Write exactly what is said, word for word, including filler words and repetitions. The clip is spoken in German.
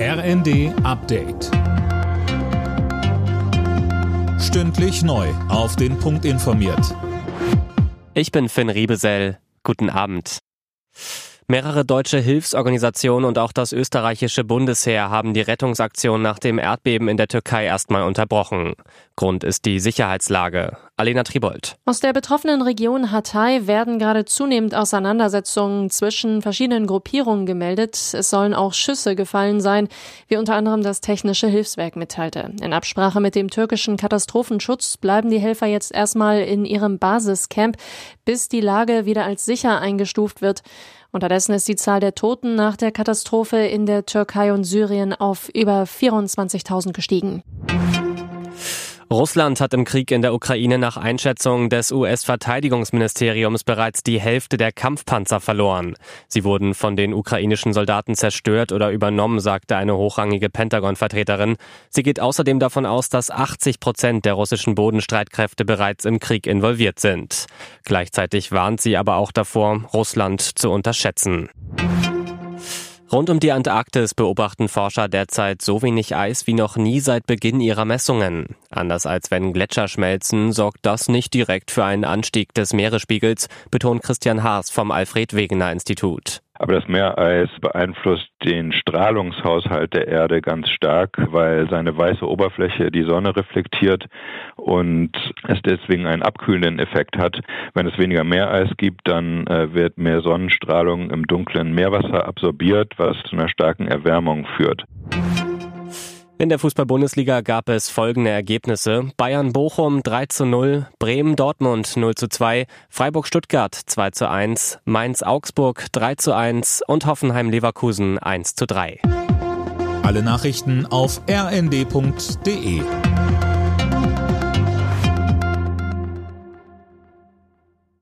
R N D Update. Stündlich neu auf den Punkt informiert. Ich bin Finn Riebesell. Guten Abend. Mehrere deutsche Hilfsorganisationen und auch das österreichische Bundesheer haben die Rettungsaktion nach dem Erdbeben in der Türkei erstmal unterbrochen. Grund ist die Sicherheitslage. Alena Tribold. Aus der betroffenen Region Hatay werden gerade zunehmend Auseinandersetzungen zwischen verschiedenen Gruppierungen gemeldet. Es sollen auch Schüsse gefallen sein, wie unter anderem das Technische Hilfswerk mitteilte. In Absprache mit dem türkischen Katastrophenschutz bleiben die Helfer jetzt erstmal in ihrem Basiscamp, bis die Lage wieder als sicher eingestuft wird. Unterdessen ist die Zahl der Toten nach der Katastrophe in der Türkei und Syrien auf über vierundzwanzigtausend gestiegen. Russland hat im Krieg in der Ukraine nach Einschätzung des U S-Verteidigungsministeriums bereits die Hälfte der Kampfpanzer verloren. Sie wurden von den ukrainischen Soldaten zerstört oder übernommen, sagte eine hochrangige Pentagon-Vertreterin. Sie geht außerdem davon aus, dass achtzig Prozent der russischen Bodenstreitkräfte bereits im Krieg involviert sind. Gleichzeitig warnt sie aber auch davor, Russland zu unterschätzen. Rund um die Antarktis beobachten Forscher derzeit so wenig Eis wie noch nie seit Beginn ihrer Messungen. Anders als wenn Gletscher schmelzen, sorgt das nicht direkt für einen Anstieg des Meeresspiegels, betont Christian Haas vom Alfred-Wegener-Institut. Aber das Meereis beeinflusst den Strahlungshaushalt der Erde ganz stark, weil seine weiße Oberfläche die Sonne reflektiert und es deswegen einen abkühlenden Effekt hat. Wenn es weniger Meereis gibt, dann wird mehr Sonnenstrahlung im dunklen Meerwasser absorbiert, was zu einer starken Erwärmung führt. In der Fußball-Bundesliga gab es folgende Ergebnisse. Bayern-Bochum drei zu null, Bremen-Dortmund null zu zwei, Freiburg-Stuttgart zwei zu eins, Mainz-Augsburg drei zu eins und Hoffenheim-Leverkusen eins zu drei. Alle Nachrichten auf r n d punkt d e.